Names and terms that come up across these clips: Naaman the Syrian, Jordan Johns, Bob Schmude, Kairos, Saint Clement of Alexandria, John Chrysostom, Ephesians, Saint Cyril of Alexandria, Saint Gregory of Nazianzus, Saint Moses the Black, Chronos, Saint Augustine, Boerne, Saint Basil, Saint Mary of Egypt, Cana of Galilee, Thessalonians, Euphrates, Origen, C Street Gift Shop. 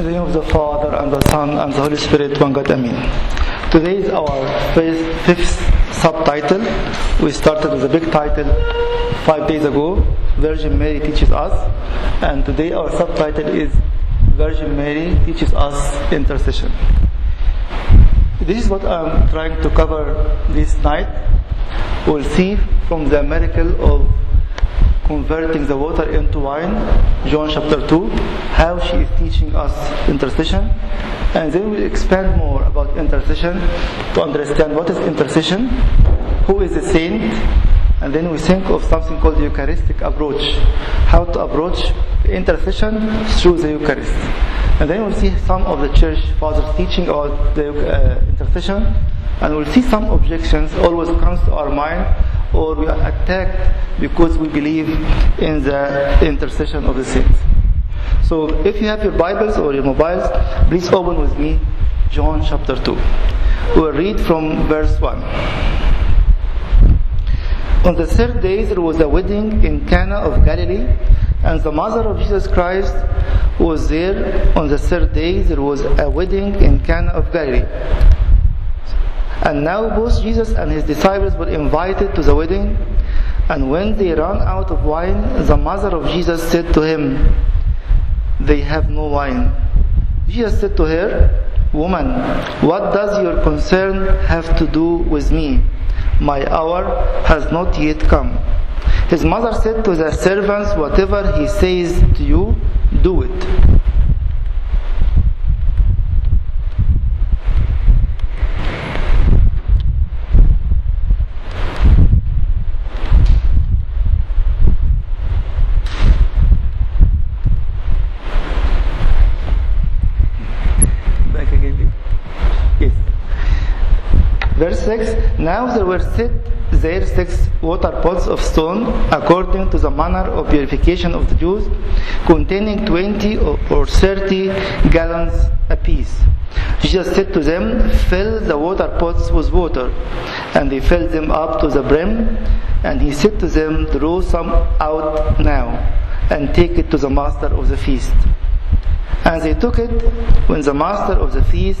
In the name of the Father, and the Son, and the Holy Spirit, one God, Amen. Today is our fifth subtitle. We started with a big title 5 days ago, Virgin Mary Teaches Us. And today our subtitle is Virgin Mary Teaches Us Intercession. This is what I'm trying to cover this night. We'll see from the miracle of converting the water into wine, John chapter 2, how she is teaching us intercession. And then we'll expand more about intercession to understand what is intercession, who is the saint, and then we think of something called the Eucharistic approach, how to approach intercession through the Eucharist. And then we'll see some of the Church Fathers teaching about the intercession, and we'll see some objections always comes to our mind, or we are attacked because we believe in the intercession of the saints. So if you have your Bibles or your mobiles, please open with me John chapter 2. We'll read from verse 1. On the third day there was a wedding in Cana of Galilee, and the mother of Jesus Christ was there. On the third day there was a wedding in Cana of Galilee. And now both Jesus and his disciples were invited to the wedding. And when they ran out of wine, the mother of Jesus said to him, "They have no wine." Jesus said to her, "Woman, what does your concern have to do with me? My hour has not yet come." His mother said to the servants, "Whatever he says to you, do it." Verse 6, now there were six water pots of stone, according to the manner of purification of the Jews, containing 20 or 30 gallons apiece. Jesus said to them, "Fill the water pots with water." And they filled them up to the brim. And he said to them, "Draw some out now, and take it to the master of the feast." And they took it. When the master of the feast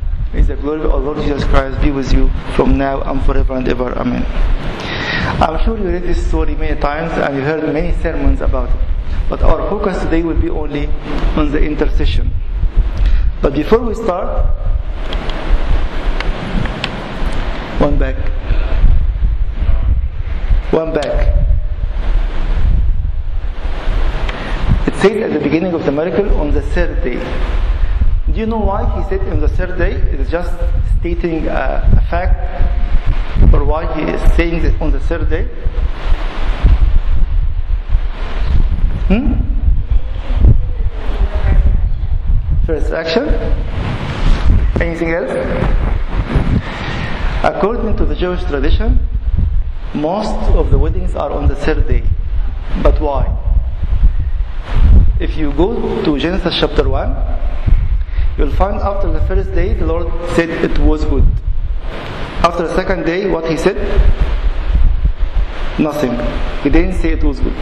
May the glory of our Lord Jesus Christ be with you from now and forever and ever. Amen. I'm sure you read this story many times and you heard many sermons about it. But our focus today will be only on the intercession. But before we start, one back. It says at the beginning of the miracle, on the third day. Do you know why he said on the third day? It is just stating a fact, or why he is saying that on the third day? First action. Anything else? According to the Jewish tradition, most of the weddings are on the third day. But why? If you go to Genesis chapter 1, you'll find after the first day the Lord said it was good. After the second day, what he said? Nothing. He didn't say it was good.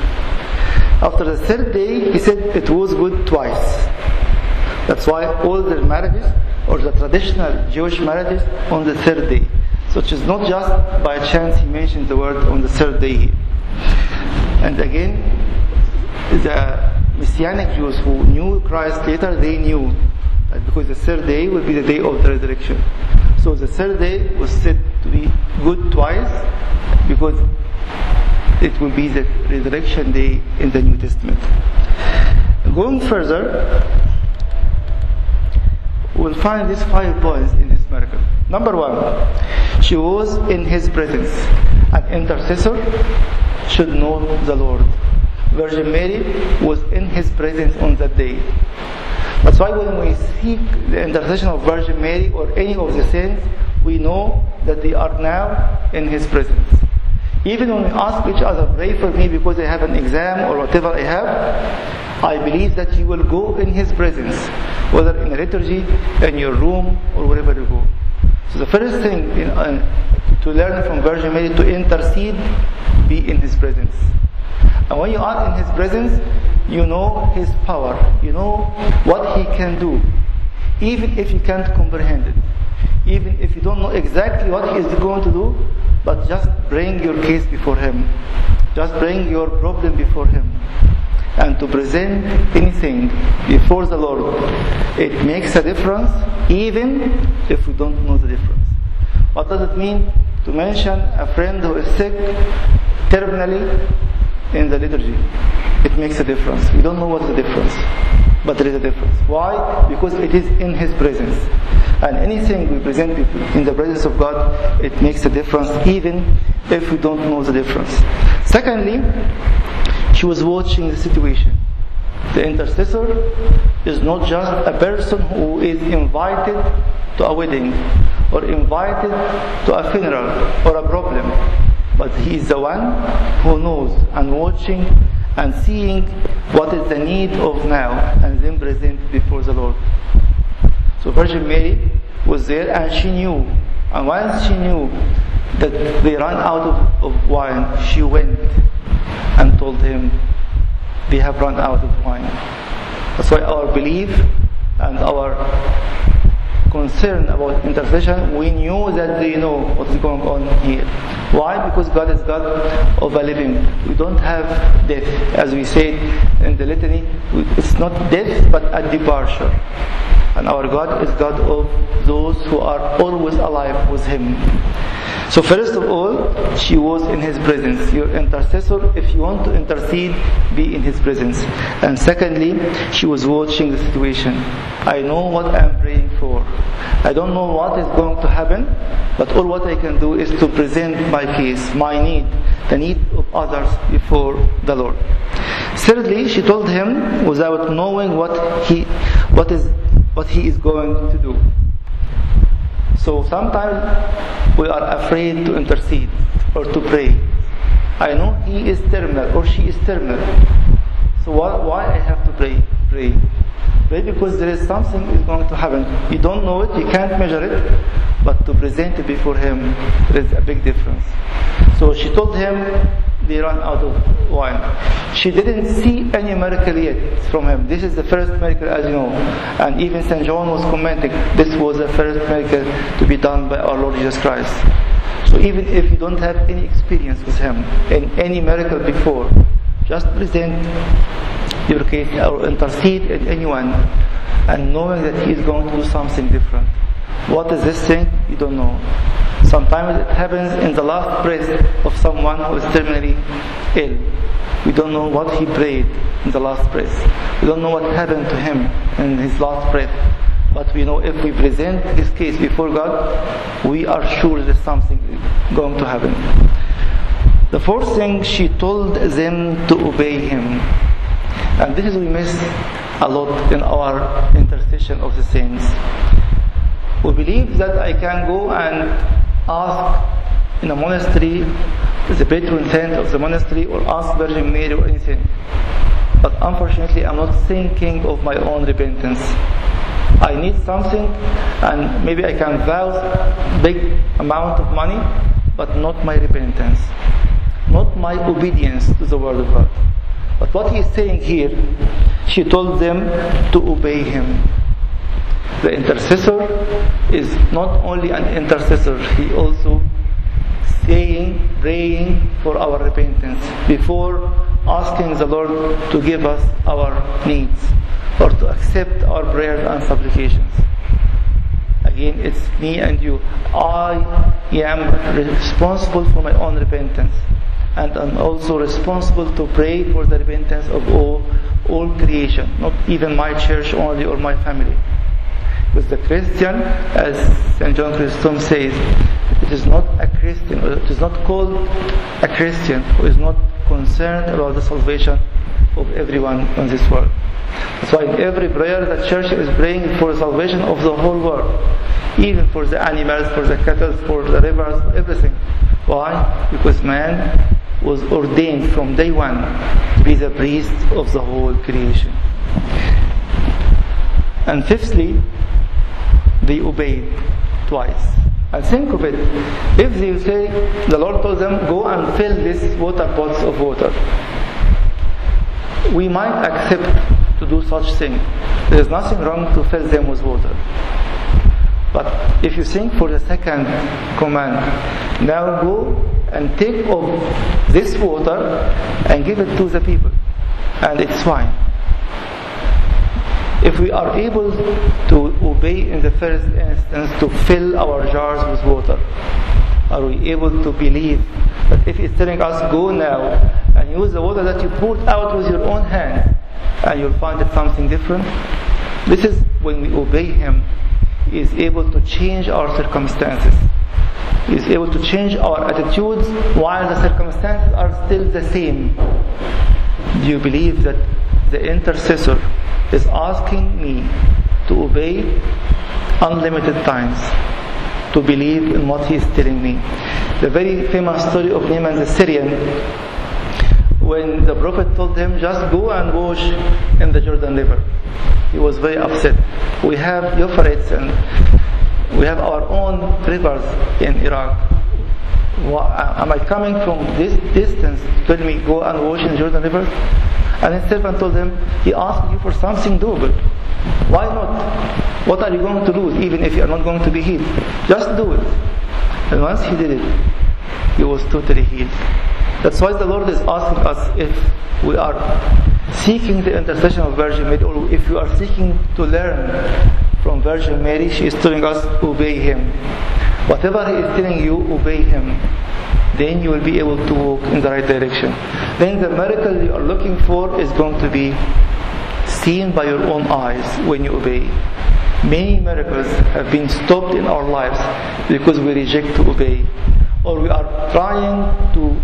After the third day, he said it was good twice. That's why all the marriages, or the traditional Jewish marriages, on the third day. So it is not just by chance he mentioned the word on the third day. And again, the Messianic Jews who knew Christ later, they knew, because the third day will be the day of the resurrection. So the third day was said to be good twice, because it will be the resurrection day in the New Testament. Going further, we'll find these 5 points in this miracle. Number one, she was in his presence. An intercessor should know the Lord. Virgin Mary was in his presence on that day. That's why when we seek the intercession of Virgin Mary or any of the saints, we know that they are now in His presence. Even when we ask each other, pray for me because I have an exam or whatever I have, I believe that you will go in His presence, whether in a liturgy, in your room, or wherever you go. So the first thing to learn from Virgin Mary, to intercede, be in His presence. And when you are in His presence, you know His power, you know what He can do, even if you can't comprehend it, even if you don't know exactly what He is going to do. But just bring your case before Him, just bring your problem before Him, and to present anything before the Lord, it makes a difference, even if we don't know the difference. What does it mean to mention a friend who is sick terminally in the liturgy? It makes a difference. We don't know what's the difference, but there is a difference. Why? Because it is in His presence. And anything we present in the presence of God, it makes a difference, even if we don't know the difference. Secondly, she was watching the situation. The intercessor is not just a person who is invited to a wedding or invited to a funeral or a problem, but he is the one who knows and watching and seeing what is the need of now, and then present before the Lord. So Virgin Mary was there, and she knew. And once she knew that they ran out of wine, she went and told him, they have run out of wine. That's why our belief and our concern about intercession, we knew that they know what is going on here. Why? Because God is God of a living. We don't have death, as we said in the litany. It's not death, but a departure. And our God is God of those who are always alive with Him. So first of all, she was in His presence. Your intercessor, if you want to intercede, be in His presence. And secondly, she was watching the situation. I know what I'm praying for. I don't know what is going to happen, but all what I can do is to present my case, my need, the need of others before the Lord. Thirdly, she told him without knowing what he is going to do. So sometimes we are afraid to intercede or to pray. I know he is terminal or she is terminal. So why I have to pray? Pray because there is something is going to happen. You don't know it, you can't measure it, but to present it before Him, there is a big difference. So she told him they ran out of wine. She didn't see any miracle yet from him. This is the first miracle, as you know. And even St. John was commenting, this was the first miracle to be done by our Lord Jesus Christ. So even if you don't have any experience with Him and any miracle before, just present your case or intercede at anyone, and knowing that He is going to do something different. What is this thing? You don't know. Sometimes it happens in the last breath of someone who is terminally ill. We don't know what he prayed in the last breath. We don't know what happened to him in his last breath. But we know if we present his case before God, we are sure that something is going to happen. The fourth thing, she told them to obey Him. And this is we miss a lot in our intercession of the saints. We believe that I can go and ask in a monastery, the patron saint of the monastery, or ask Virgin Mary or anything. But unfortunately, I'm not thinking of my own repentance. I need something, and maybe I can vow a big amount of money, but not my repentance, not my obedience to the Word of God. But what He is saying here, she told them to obey Him. The intercessor is not only an intercessor, he also praying for our repentance before asking the Lord to give us our needs or to accept our prayers and supplications. Again, it's me and you. I am responsible for my own repentance, and I'm also responsible to pray for the repentance of all creation, not even my church only or my family. With the Christian, as St. John Chrysostom says, it is not a Christian, or it is not called a Christian who is not concerned about the salvation of everyone in this world. That's why in every prayer the Church is praying for the salvation of the whole world. even for the animals, for the cattle, for the rivers, for everything. Why? Because man was ordained from day one to be the priest of the whole creation. And fifthly, they obeyed twice. And think of it, if they say, the Lord told them, go and fill these water pots of water, we might accept to do such thing. There is nothing wrong to fill them with water. But if you think for the second command, now go and take of this water and give it to the people, and it's fine. If we are able to obey in the first instance to fill our jars with water, are we able to believe that if it's telling us go now and use the water that you poured out with your own hand and you'll find it something different? This is when we obey him, he is able to change our circumstances. He is able to change our attitudes while the circumstances are still the same. Do you believe that the intercessor is asking me to obey unlimited times, to believe in what he is telling me? The very famous story of Naaman the Syrian, when the prophet told him, just go and wash in the Jordan River. He was very upset. We have Euphrates and we have our own rivers in Iraq. Am I coming from this distance to tell me go and wash in the Jordan River? And his servant told him, he asked you for something doable. Why not? What are you going to lose even if you are not going to be healed? Just do it. And once he did it, he was totally healed. That's why the Lord is asking us, if we are seeking the intercession of Virgin Mary, or if you are seeking to learn from Virgin Mary, she is telling us, obey him. Whatever he is telling you, obey him. Then you will be able to walk in the right direction. Then the miracle you are looking for is going to be seen by your own eyes when you obey. Many miracles have been stopped in our lives because we reject to obey, or we are trying to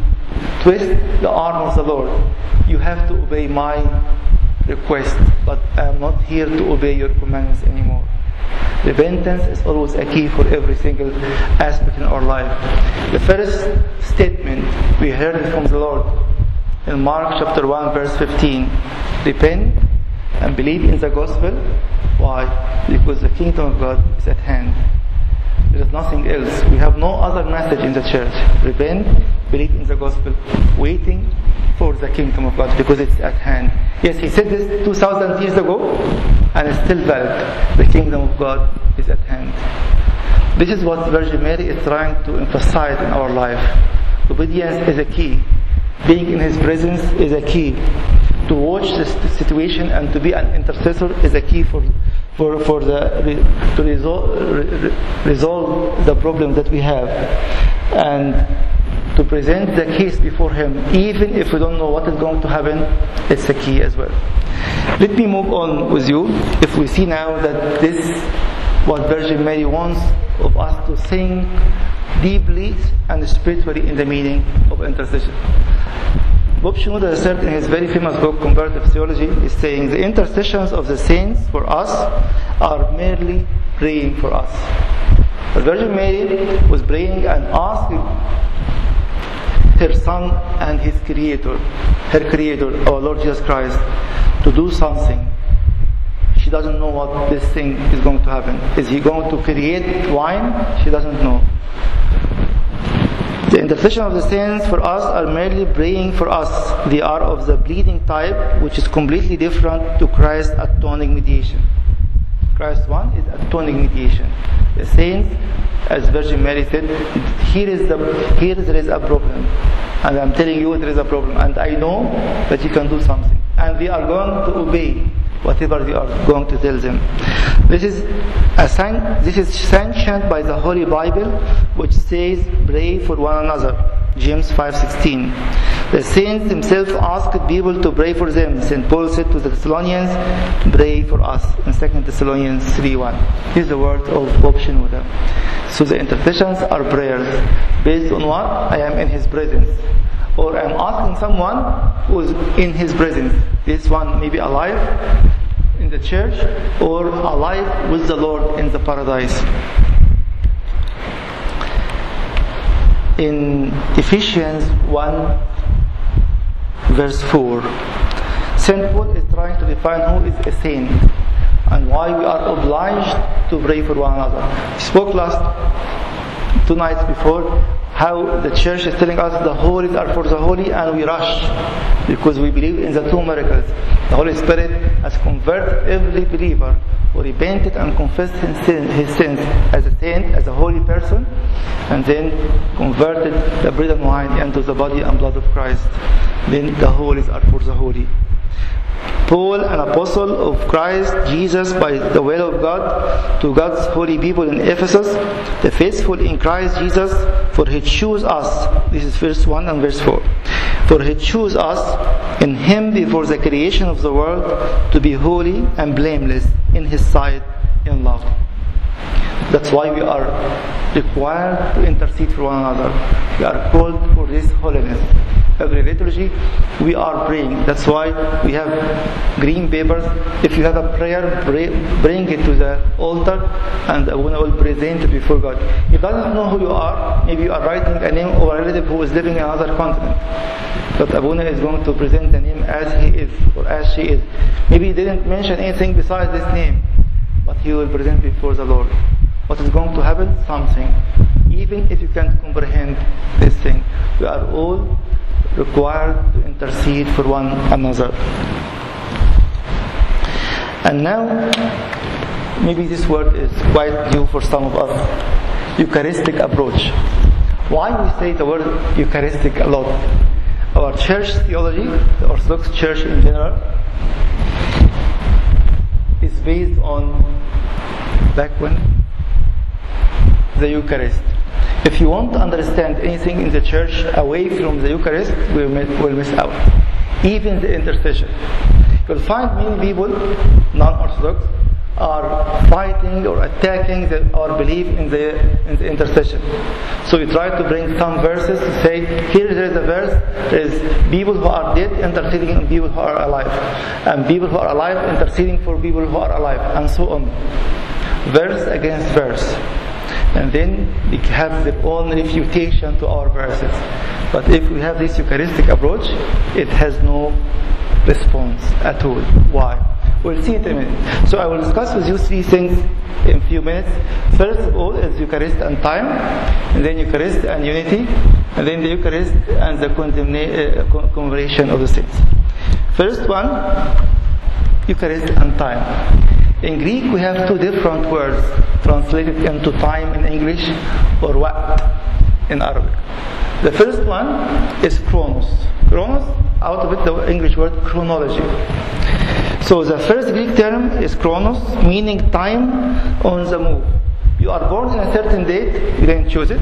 twist the arm of the Lord. You have to obey my request, but I am not here to obey your commandments anymore. Repentance is always a key for every single aspect in our life. The first statement we heard from the Lord in Mark chapter 1 verse 15, repent and believe in the gospel. Why? Because the kingdom of God is at hand. There is nothing else. We have no other message in the church. Repent, believe in the gospel, waiting for the kingdom of God because it's at hand. Yes, he said this 2,000 years ago and it's still valid. The kingdom of God is at hand. This is what Virgin Mary is trying to emphasize in our life. Obedience is a key. Being in his presence is a key. To watch this situation and to be an intercessor is a key to resolve the problem that we have, and to present the case before him, even if we don't know what is going to happen, it's a key as well. Let me move on with you. If we see now that this what Virgin Mary wants of us to think deeply and spiritually in the meaning of intercession. Bob Schmude has said in his very famous book, Comparative Theology, is saying, the intercessions of the saints for us are merely praying for us. The Virgin Mary was praying and asking her Son and his Creator, her Creator, our Lord Jesus Christ, to do something. She doesn't know what this thing is going to happen. Is he going to create wine? She doesn't know. The intercession of the saints for us are merely praying for us. They are of the pleading type, which is completely different to Christ's atoning mediation. Christ one is atoning mediation. The saints, as Virgin Mary said, here there is a problem, and I'm telling you there is a problem, and I know that you can do something, and we are going to obey whatever we are going to tell them. This is sanctioned by the Holy Bible, which says, pray for one another. James 5:16. The saints themselves asked people to pray for them. St. Paul said to the Thessalonians, pray for us, in 2 Thessalonians 3:1. Here's the word of Bob Schmude. So the intercessions are prayers. Based on what? I am in his presence. Or I'm asking someone who is in his presence. This one may be alive in the church or alive with the Lord in the paradise. in Ephesians 1 verse 4. St. Paul is trying to define who is a saint and why we are obliged to pray for one another. We spoke two nights before how the church is telling us the holies are for the holy, and we rush because we believe in the two miracles. The Holy Spirit has converted every believer who repented and confessed his sins as a saint, as a holy person, and then converted the bread and wine into the body and blood of Christ. Then the holies are for the holy. Paul, an apostle of Christ Jesus by the will of God, to God's holy people in Ephesus, the faithful in Christ Jesus, for He chose us. This is verse 1 and verse 4. For He chose us in Him before the creation of the world to be holy and blameless in His sight in love. That's why we are required to intercede for one another. We are called for this holiness. Every liturgy we are praying. That's why we have green papers. If you have a prayer, bring it to the altar and the one will present it before God. If God doesn't know who you are, maybe you are writing a name or a relative who is living in another continent. But Abuna is going to present the name as he is or as she is. Maybe he didn't mention anything besides this name, but he will present before the Lord. What is going to happen? Something. Even if you can't comprehend this thing, we are all required to intercede for one another. And now, maybe this word is quite new for some of us: Eucharistic approach. Why we say the word Eucharistic a lot? Our church theology, the Orthodox Church in general, is based on the Eucharist. If you want to understand anything in the church away from the Eucharist, we will miss out. Even the intercession. You'll find many people, non-Orthodox, are fighting or attacking our belief in the intercession. So we try to bring some verses to say, here there is a verse, there is people who are dead interceding on people who are alive, and people who are alive interceding for people who are alive, and so on. Verse against verse. And then they have their own refutation to our verses. But if we have this Eucharistic approach, it has no response at all. Why? We'll see it in a minute. So I will discuss with you three things in a few minutes. First of all is Eucharist and time, and then Eucharist and unity, and then the Eucharist and the conversion of the saints. First one, Eucharist and time. In Greek we have two different words translated into time in English, or waqt in Arabic. The first one is chronos. Chronos, out of it the English word chronology. So the first Greek term is chronos, meaning time on the move. You are born on a certain date, you didn't choose it.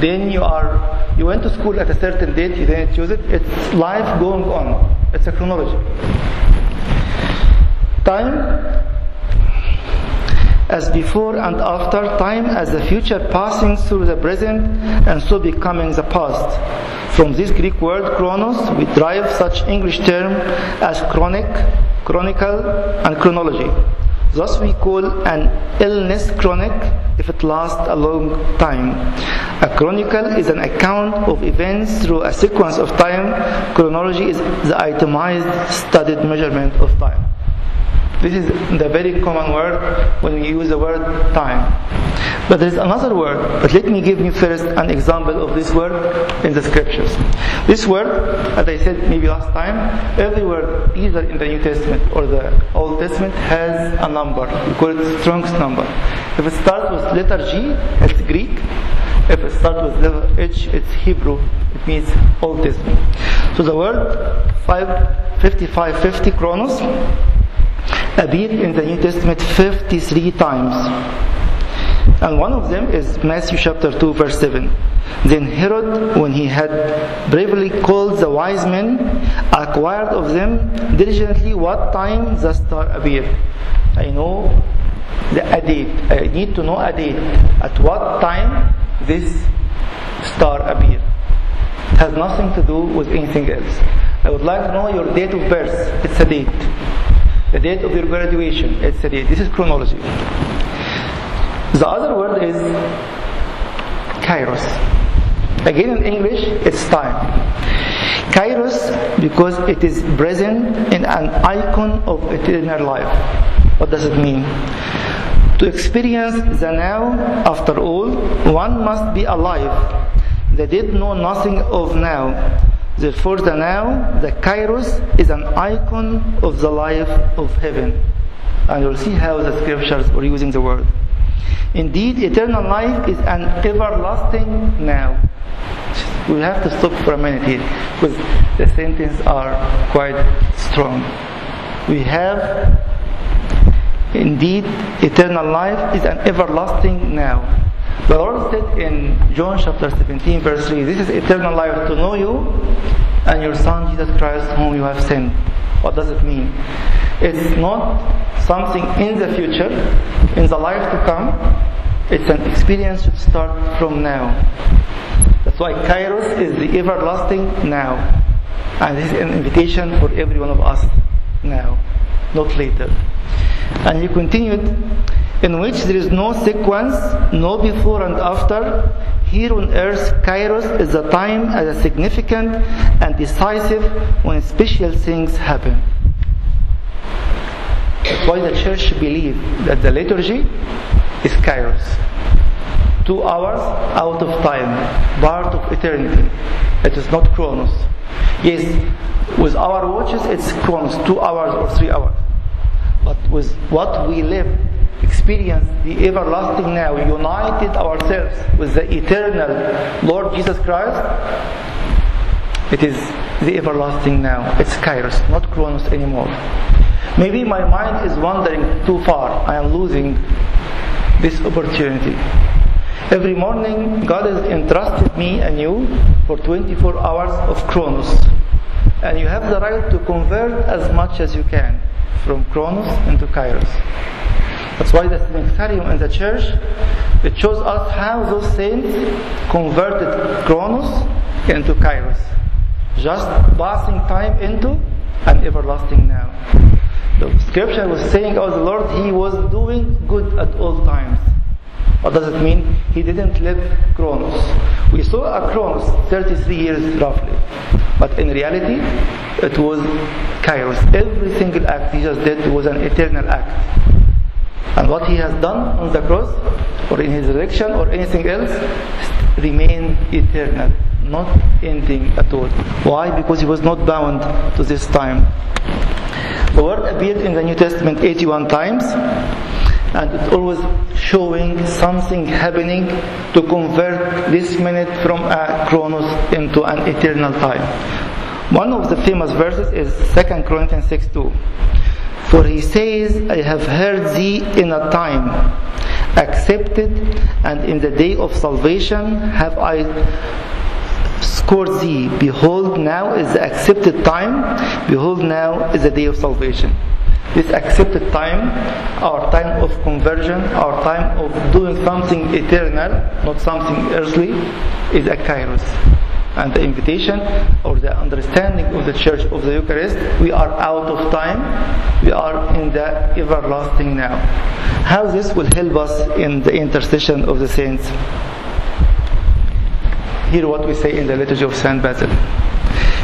Then you went to school at a certain date, you didn't choose it. It's life going on. It's a chronology. Time as before and after, time as the future passing through the present and so becoming the past. From this Greek word chronos we derive such English term as chronic, chronicle, and chronology. Thus we call an illness chronic if it lasts a long time. A chronicle is an account of events through a sequence of time. Chronology is the itemized, studied measurement of time. This is the very common word when we use the word time. But there is another word, but let me give you first an example of this word in the scriptures. This word, as I said maybe last time, every word either in the New Testament or the Old Testament has a number. We call it Strong's number. If it starts with letter G, it's Greek. If it starts with letter H, it's Hebrew. It means Old Testament. So the word 5550 chronos appear in the New Testament 53 times, and one of them is Matthew chapter 2 verse 7. Then Herod, when he had bravely called the wise men, acquired of them diligently what time the star appeared. I know a date. I need to know a date. At what time this star appeared. It has nothing to do with anything else. I would like to know your date of birth. It's a date. The date of your graduation, it's a date. This is chronology. The other word is kairos. Again in English, it's time. Kairos, because it is present in an icon of eternal life. What does it mean? To experience the now, after all, one must be alive. The dead know nothing of now. Therefore the now, the Kairos, is an icon of the life of heaven. And you'll see how the scriptures are using the word. Indeed, eternal life is an everlasting now. We'll have to stop for a minute here, because the sentences are quite strong. We have, indeed, eternal life is an everlasting now. The Lord said in John chapter 17, verse 3, this is eternal life, to know you and your Son, Jesus Christ, whom you have sent. What does it mean? It's not something in the future, in the life to come. It's an experience that starts from now. That's why Kairos is the everlasting now. And this is an invitation for every one of us now, not later. And he continued, in which there is no sequence, no before and after. Here on earth, Kairos is the time as a significant and decisive when special things happen. That's why the church believes that the liturgy is Kairos. 2 hours out of time, part of eternity. It is not Chronos. Yes, with our watches it's Chronos, 2 hours or 3 hours. But with what we live, experience the everlasting now, we united ourselves with the eternal Lord Jesus Christ, it is the everlasting now. It's Kairos, not Chronos anymore. Maybe my mind is wandering too far. I am losing this opportunity. Every morning, God has entrusted me and you for 24 hours of Chronos. And you have the right to convert as much as you can from Chronos into Kairos. That's why the sanctuarium in the church, it shows us how those saints converted Chronos into Kairos. Just passing time into an everlasting now. The scripture was saying, oh, the Lord, He was doing good at all times. What does it mean? He didn't live Chronos. We saw a Chronos 33 years roughly. But in reality, it was Kairos. Every single act Jesus did was an eternal act. And what He has done on the cross, or in His resurrection, or anything else, remain eternal, not ending at all. Why? Because He was not bound to this time. The word appeared in the New Testament 81 times, and it's always showing something happening to convert this minute from a Chronos into an eternal time. One of the famous verses is 2 Corinthians 6:2. For He says, I have heard thee in a time accepted, and in the day of salvation have I scored thee. Behold, now is the accepted time. Behold, now is the day of salvation. This accepted time, our time of conversion, our time of doing something eternal, not something earthly, is a Kairos. And the invitation or the understanding of the Church of the Eucharist, we are out of time, we are in the everlasting now. How this will help us in the intercession of the saints? Hear what we say in the liturgy of Saint Basil.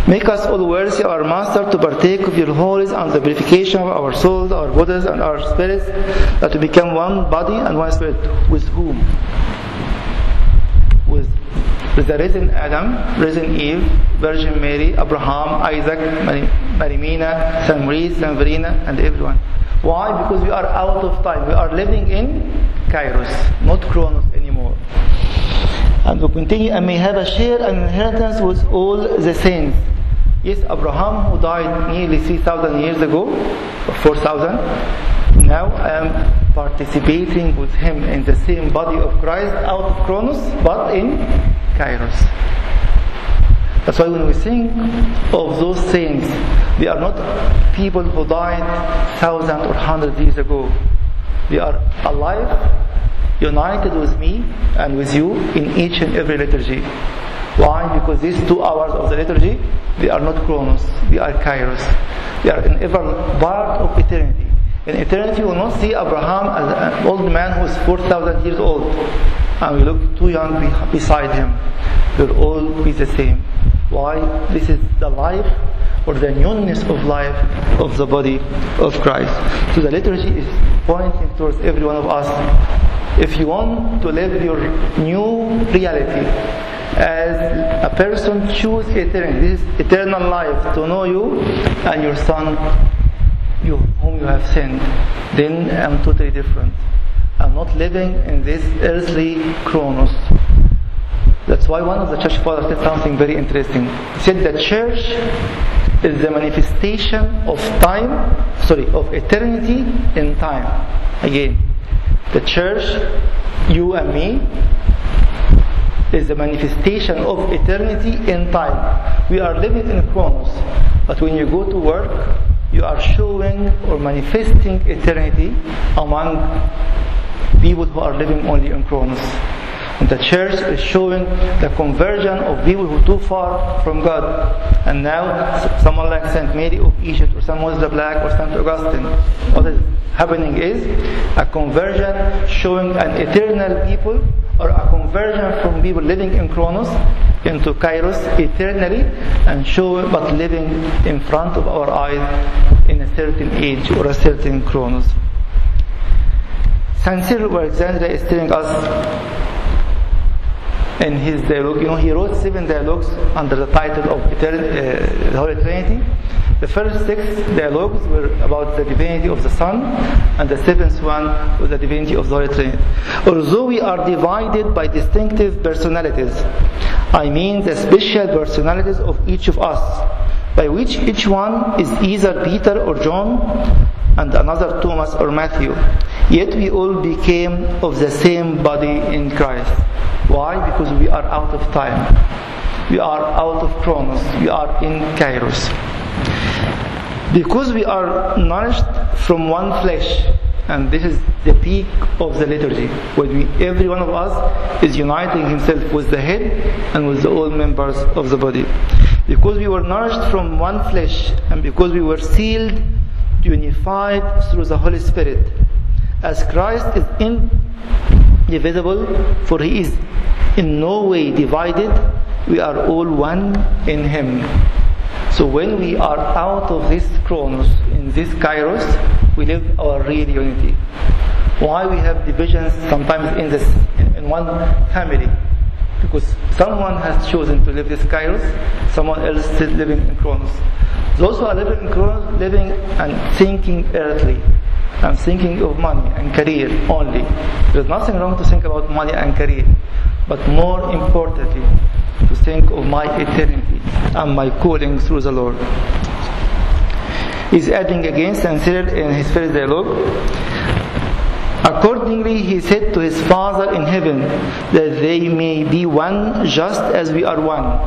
Make us all worthy, our Master, to partake of your holies and the purification of our souls, our bodies, and our spirits, that we become one body and one spirit. With whom? With the risen Adam, risen Eve, Virgin Mary, Abraham, Isaac, Marimina, San Maurice, San Verena, and everyone. Why? Because we are out of time. We are living in Kairos, not Chronos anymore. And we continue, and may have a share and inheritance with all the saints. Yes, Abraham, who died nearly 3,000 years ago, or 4,000, now I am participating with him in the same body of Christ, out of Chronos, but in Kairos. That's why when we think of those saints, they are not people who died 1,000 or 100 years ago. They are alive, united with me and with you in each and every liturgy. Why? Because these 2 hours of the liturgy, they are not Chronos, they are Kairos. They are an ever part of eternity. In eternity, we will not see Abraham as an old man who is 4,000 years old, and we look too young beside him. will all be the same. Why? This is the life or the newness of life of the body of Christ. So the liturgy is pointing towards every one of us. If you want to live your new reality as a person, choose eternity. This is eternal life, to know you and your son, you whom you have sent. Then I'm totally different. I'm not living in this earthly chronos. That's why one of the church fathers said something very interesting. He said the church is the manifestation of of eternity in time. Again, the church, you and me, is the manifestation of eternity in time. We are living in chronos, but when you go to work, you are showing or manifesting eternity among people who are living only in chronos. And the church is showing the conversion of people who are too far from God. And now someone like Saint Mary of Egypt or Saint Moses the Black or Saint Augustine. What is happening is a conversion showing an eternal people, or a conversion from people living in Chronos into Kairos eternally, and showing but living in front of our eyes in a certain age or a certain Chronos. Saint Cyril of Alexandria is telling us in his dialogue, he wrote 7 dialogues under the title of the Holy Trinity. The first 6 dialogues were about the divinity of the Son, and the 7th one was the divinity of the Holy Trinity. Although we are divided by distinctive personalities, I mean the special personalities of each of us, by which each one is either Peter or John, and another Thomas or Matthew, yet we all became of the same body in Christ. Why? Because we are out of time. We are out of Chronos. We are in Kairos. Because we are nourished from one flesh, and this is the peak of the liturgy, where every one of us is uniting himself with the head and with all members of the body. Because we were nourished from one flesh, and because we were sealed, unified through the Holy Spirit, as Christ is indivisible, for He is in no way divided, we are all one in Him. So when we are out of this Chronos, in this Kairos, we live our real unity. Why we have divisions sometimes in one family? Because someone has chosen to live this Kairos, someone else is living in Chronos. Those who are living in Chronos, living and thinking earthly, and thinking of money and career only. There's nothing wrong to think about money and career, but more importantly, to think of my eternity and my calling through the Lord. He's adding again, Saint Cyril in his first dialogue, accordingly, he said to his Father in heaven, that they may be one just as we are one.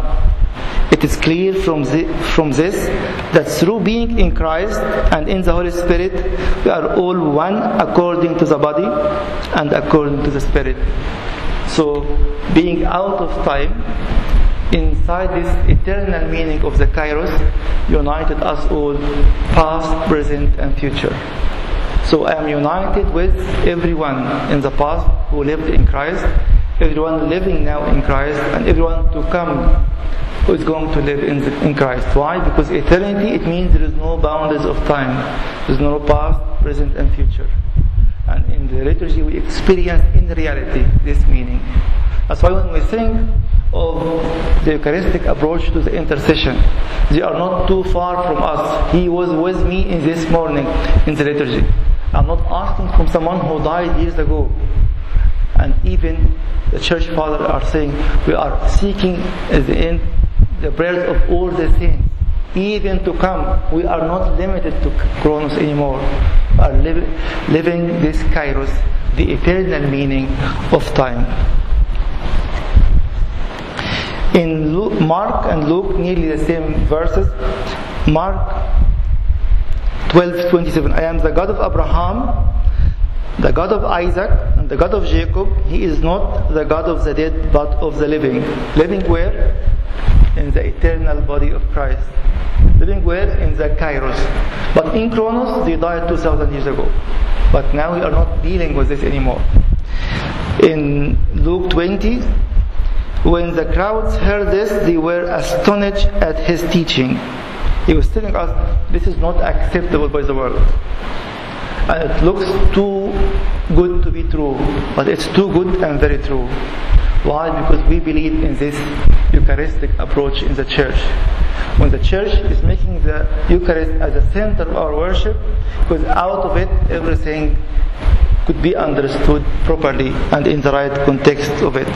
It is clear from this that through being in Christ and in the Holy Spirit, we are all one according to the body and according to the Spirit. So, being out of time, inside this eternal meaning of the Kairos, united us all, past, present, and future. So I am united with everyone in the past who lived in Christ, everyone living now in Christ, and everyone to come who is going to live in Christ. Why? Because eternity, it means there is no boundaries of time. There is no past, present, and future. And in the liturgy we experience in reality this meaning. That's why when we think of the Eucharistic approach to the intercession, they are not too far from us. He was with me in this morning in the liturgy. I'm not asking from someone who died years ago. And even the church fathers are saying we are seeking at the end the prayers of all the saints, even to come. We are not limited to Chronos anymore. We are living this Kairos, the eternal meaning of time. In Mark and Luke, nearly the same verses. Mark 12:27. I am the God of Abraham, the God of Isaac, and the God of Jacob. He is not the God of the dead, but of the living. Living where? In the eternal body of Christ. Living where? In the Kairos. But in Chronos, they died 2,000 years ago. But now we are not dealing with this anymore. In Luke 20, When the crowds heard this, they were astonished at his teaching. He was telling us, this is not acceptable by the world. And it looks too good to be true, but it's too good and very true. Why? Because we believe in this Eucharistic approach in the Church. When the Church is making the Eucharist as the center of our worship, because out of it everything could be understood properly and in the right context of it.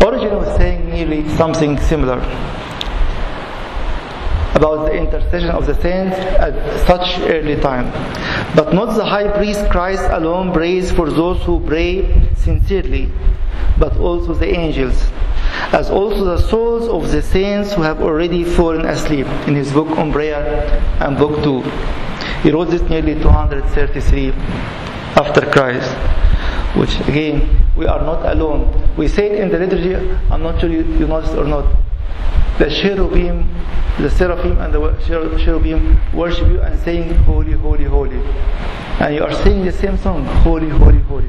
Origen was saying nearly something similar about the intercession of the saints at such early time. But not the high priest Christ alone prays for those who pray sincerely, but also the angels, as also the souls of the saints who have already fallen asleep, in his book on prayer and book 2. He wrote this nearly 233 after Christ, which again, we are not alone. We say it in the liturgy, I'm not sure you noticed or not, the cherubim, the seraphim and the cherubim worship you and saying, holy, holy, holy. And you are singing the same song, holy, holy, holy.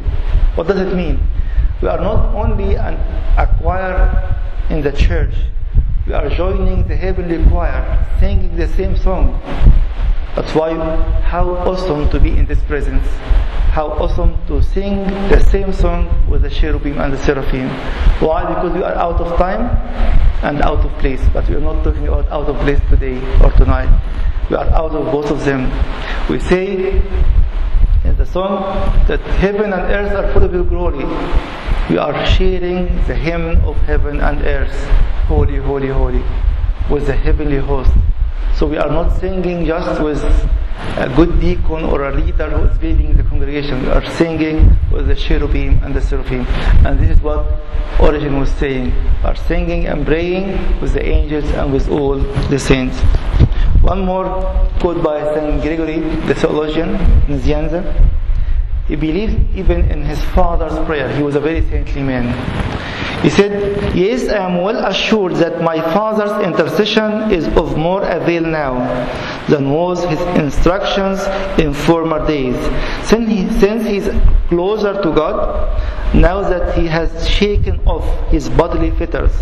What does it mean? We are not only a choir in the church, we are joining the heavenly choir, singing the same song. That's why, how awesome to be in this presence. How awesome to sing the same song with the cherubim and the seraphim. Why? Because we are out of time and out of place. But we are not talking about out of place today or tonight. We are out of both of them. We say in the song that heaven and earth are full of your glory. We are sharing the hymn of heaven and earth, holy, holy, holy, with the heavenly host. So we are not singing just with a good deacon or a leader who is leading the congregation. We are singing with the cherubim and the seraphim. And this is what Origen was saying. We are singing and praying with the angels and with all the saints. One more quote by Saint Gregory, the theologian, Nazianzus. He believed even in his father's prayer. He was a very saintly man. He said, yes, I am well assured that my father's intercession is of more avail now than was his instructions in former days, since he is closer to God, now that he has shaken off his bodily fetters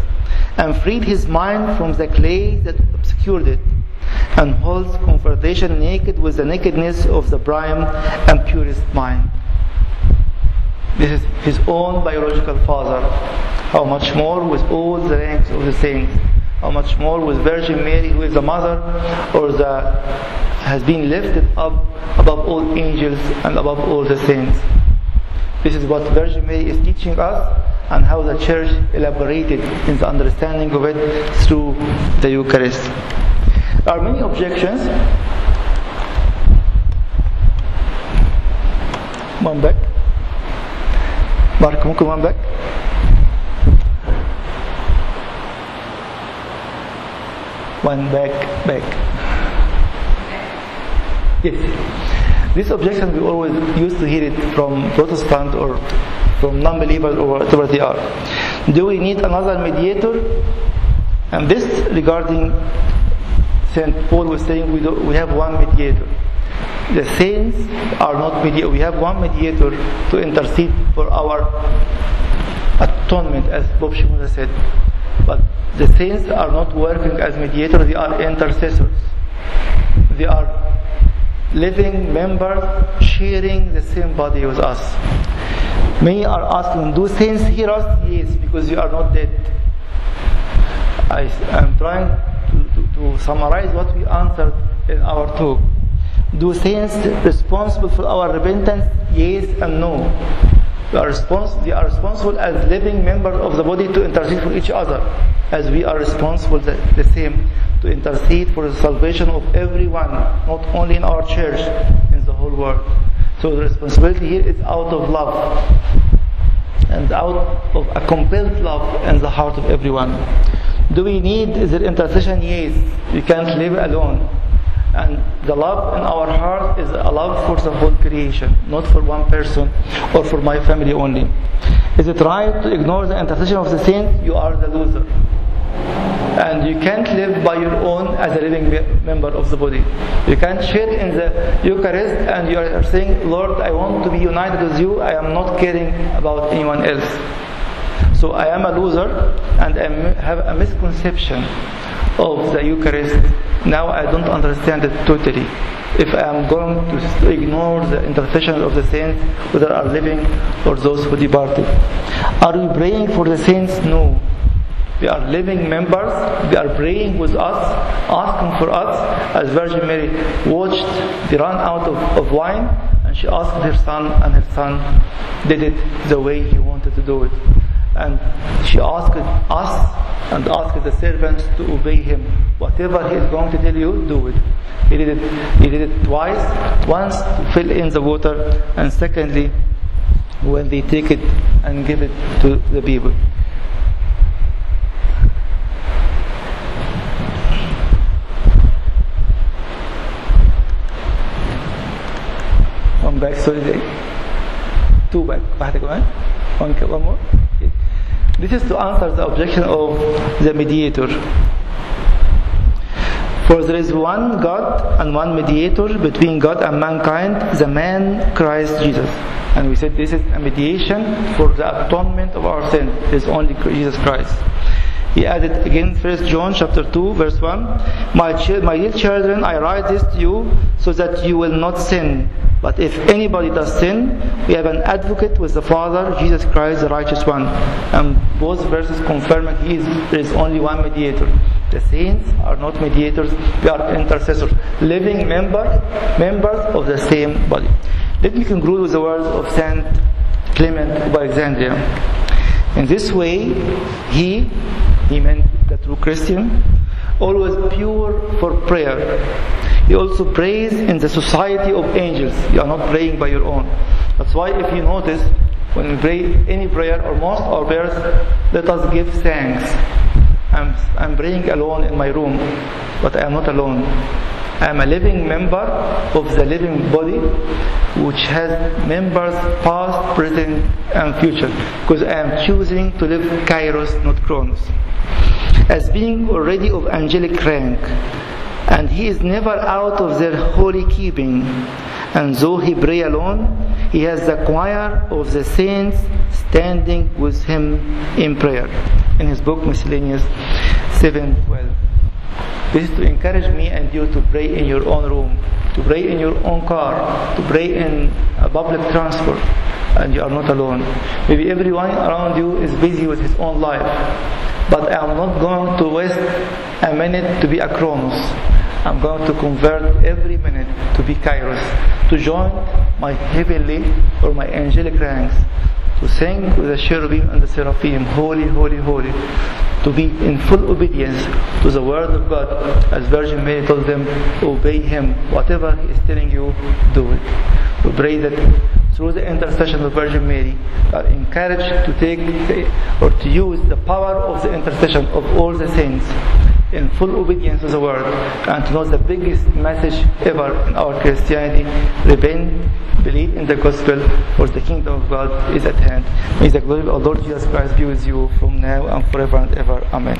and freed his mind from the clay that obscured it, and holds confrontation naked with the nakedness of the prime and purest mind. This is his own biological father. How much more with all the ranks of the saints? How much more with Virgin Mary, who is the mother, or has been lifted up above all angels and above all the saints? This is what Virgin Mary is teaching us, and how the Church elaborated in the understanding of it through the Eucharist. There are many objections. One back. Mark, one back. One back, back. Yes. This objection we always used to hear it from Protestant or from non-believers or whatever they are. Do we need another mediator? And this regarding St. Paul was saying we have one mediator. The saints are not mediators. We have one mediator to intercede for our atonement, as Bob Schmude said. But the saints are not working as mediators, they are intercessors. They are living members sharing the same body with us. Many are asking, do saints hear us? Yes, because you are not dead. I am trying to summarize what we answered in our talk. Do saints responsible for our repentance? Yes and no. They are responsible as living members of the body to intercede for each other, as we are responsible the same to intercede for the salvation of everyone, not only in our church, in the whole world. So the responsibility here is out of love, and out of a compelled love in the heart of everyone. Do we need their intercession? Yes. We can't live alone. And the love in our heart is a love for the whole creation, not for one person or for my family only. Is it right to ignore the intercession of the saints? You are the loser. And you can't live by your own as a living member of the body. You can't share in the Eucharist and you are saying, Lord, I want to be united with you. I am not caring about anyone else. So I am a loser, and I have a misconception of the Eucharist. Now I don't understand it totally. If I am going to ignore the intercession of the saints, whether are living or those who departed. Are we praying for the saints? No. We are living members. They are praying with us, asking for us. As Virgin Mary watched the run out of wine, and she asked her son, and her son did it the way he wanted to do it. And she asked us and asked the servants to obey him. Whatever he is going to tell you, do it. He did it twice. Once to fill in the water, and secondly when they take it and give it to the people. One back, sorry, two back. One more. This is to answer the objection of the mediator. For there is one God and one mediator between God and mankind, the man Christ Jesus. And we said this is a mediation for the atonement of our sin. It is only Jesus Christ. He added again, 1 John chapter 2 verse 1, My dear children, I write this to you so that you will not sin. But if anybody does sin, we have an advocate with the Father, Jesus Christ, the righteous one. And both verses confirm that there is only one mediator. The saints are not mediators, they are intercessors, living members of the same body. Let me conclude with the words of Saint Clement of Alexandria. In this way, he meant the true Christian, always pure for prayer. He also prays in the society of angels. You are not praying by your own. That's why, if you notice, when we pray any prayer or most of our prayers, let us give thanks. I'm praying alone in my room, but I am not alone. I am a living member of the living body, which has members past, present, and future, because I am choosing to live Kairos, not Chronos, as being already of angelic rank. And he is never out of their holy keeping. And though he pray alone, he has the choir of the saints standing with him in prayer. In his book Miscellaneous 7:12. This is to encourage me and you to pray in your own room, to pray in your own car, to pray in public transport, and you are not alone. Maybe everyone around you is busy with his own life, but I am not going to waste a minute to be a Chronos. I'm going to convert every minute to be Kairos, to join my heavenly or my angelic ranks, to sing with the cherubim and the seraphim, holy, holy, holy, to be in full obedience to the word of God, as Virgin Mary told them, obey him, whatever he is telling you, do it. We pray that through the intercession of Virgin Mary, are encouraged to take or to use the power of the intercession of all the saints in full obedience to the word, and to know the biggest message ever in our Christianity: repent, believe in the gospel, for the kingdom of God is at hand. May the glory of our Lord Jesus Christ be with you from now and forever and ever. Amen.